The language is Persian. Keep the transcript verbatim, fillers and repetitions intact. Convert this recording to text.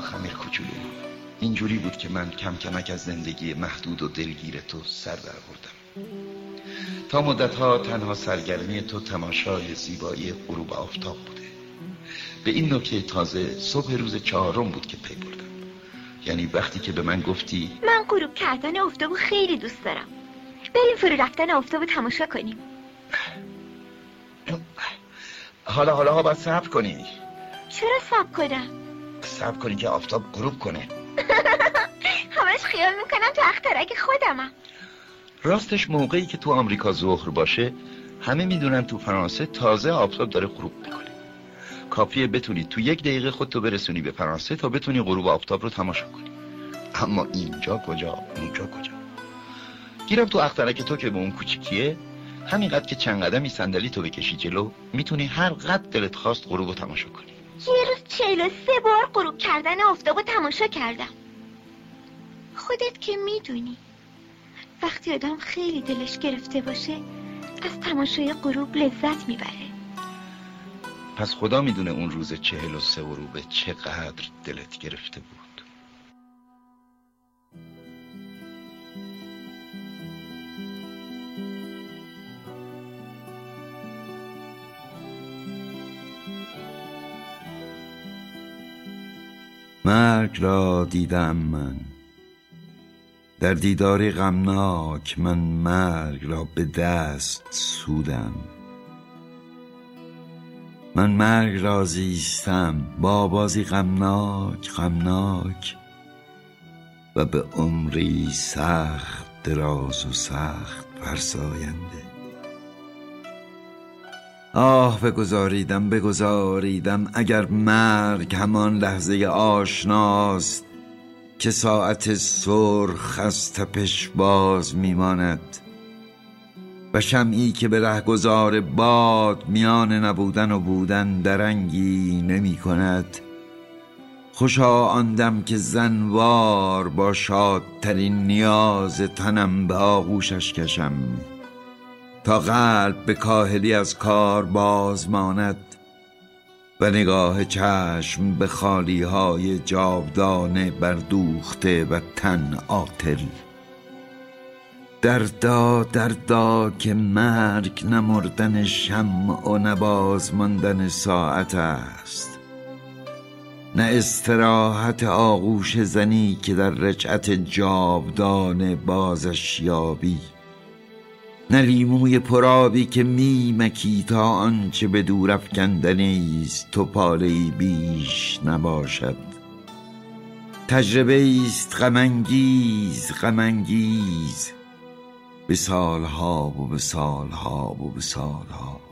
خمیر کوچولو. اینجوری بود که من کم کمک از زندگی محدود و دلگیر تو سر در بردم. تا مدتها تنها سرگرمی تو تماشای زیبایی غروب آفتاب بوده. به این نکته تازه صبح روز چهارم بود که پی بردم، یعنی وقتی که به من گفتی من غروب کردن آفتابو خیلی دوست دارم، بریم فرو رفتن آفتابو تماشا کنیم. حالا حالا ها باید صبر کنی. چرا صبر کنم؟ صبر کنی که آفتاب غروب کنه. همش خیال میکنم تو اخترک خودمم. راستش موقعی که تو آمریکا ظهر باشه همه میدونن تو فرانسه تازه آفتاب داره غروب میکنه. کافیه بتونی تو یک دقیقه خودتو برسونی به فرانسه تا بتونی غروب آفتاب رو تماشا کنی. اما اینجا کجا، اونجا کجا. گیرم تو اخترک تو که به اون کوچیکیه. همینقدر که چند قدمی صندلی تو بکشی جلو میتونی هر قد دلت خواست غروب رو تماشا کنی. یه روز چهل و سه بار غروب کردن آفتاب رو تماشا کردم. خودت که میدونی وقتی آدم خیلی دلش گرفته باشه از تماشای غروب لذت میبره. پس خدا میدونه اون روز چهل و سه غروب چقدر دلت گرفته بود. مرگ را دیدم من، در دیدار غمناک من مرگ را به دست سودم. من مرگ را زیستم با بازی غمناک غمناک و به عمری سخت دراز و سخت فرساینده. آه بگذاریدم بگذاریدم اگر مرگ همان لحظه آشناست که ساعت سرخ از تپش باز میماند و شمعی که به رهگذار باد میان نبودن و بودن درنگی نمی کند. خوشا آن دم که زنوار با شادترین نیاز تنم به آغوشش کشم تا قلب به کاهلی از کار باز ماند و نگاه چشم به خالیهای جاودانه بردوخته و تن آتل. دردا دردا که مرگ نمردن شمع و نباز ماندن ساعت است، نه استراحت آغوش زنی که در رجعت جاودانه بازش یابی، نه لیموی پرابی که می مکی تا آنچه به دور افکندنی است تو پاله‌ای بیش نباشد. تجربه است غم‌انگیز غم‌انگیز به سالها و به سالها و به سالها.